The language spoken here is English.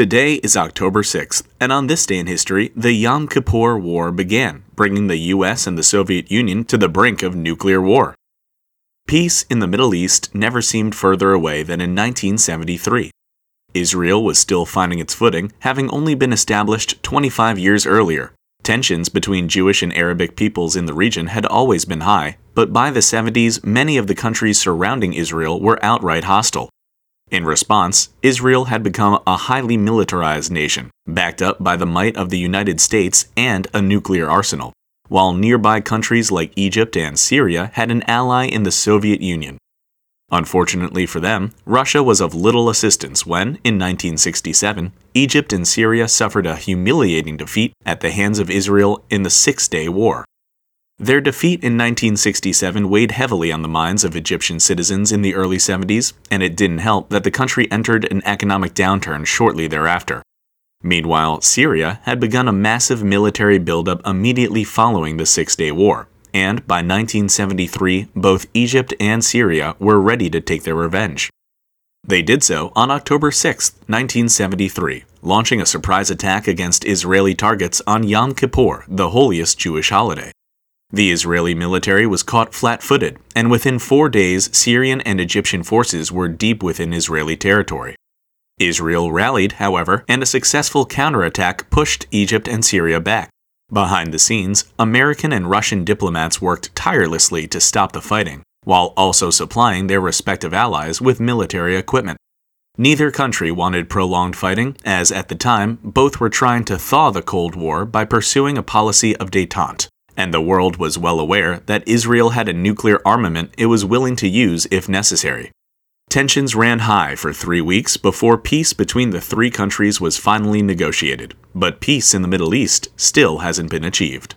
Today is October 6th, and on this day in history, the Yom Kippur War began, bringing the US and the Soviet Union to the brink of nuclear war. Peace in the Middle East never seemed further away than in 1973. Israel was still finding its footing, having only been established 25 years earlier. Tensions between Jewish and Arabic peoples in the region had always been high, but by the 70s, many of the countries surrounding Israel were outright hostile. In response, Israel had become a highly militarized nation, backed up by the might of the United States and a nuclear arsenal, while nearby countries like Egypt and Syria had an ally in the Soviet Union. Unfortunately for them, Russia was of little assistance when, in 1967, Egypt and Syria suffered a humiliating defeat at the hands of Israel in the Six-Day War. Their defeat in 1967 weighed heavily on the minds of Egyptian citizens in the early 70s, and it didn't help that the country entered an economic downturn shortly thereafter. Meanwhile, Syria had begun a massive military buildup immediately following the Six-Day War, and by 1973, both Egypt and Syria were ready to take their revenge. They did so on October 6, 1973, launching a surprise attack against Israeli targets on Yom Kippur, the holiest Jewish holiday. The Israeli military was caught flat-footed, and within 4 days, Syrian and Egyptian forces were deep within Israeli territory. Israel rallied, however, and a successful counterattack pushed Egypt and Syria back. Behind the scenes, American and Russian diplomats worked tirelessly to stop the fighting, while also supplying their respective allies with military equipment. Neither country wanted prolonged fighting, as at the time, both were trying to thaw the Cold War by pursuing a policy of détente. And the world was well aware that Israel had a nuclear armament it was willing to use if necessary. Tensions ran high for 3 weeks before peace between the three countries was finally negotiated, but peace in the Middle East still hasn't been achieved.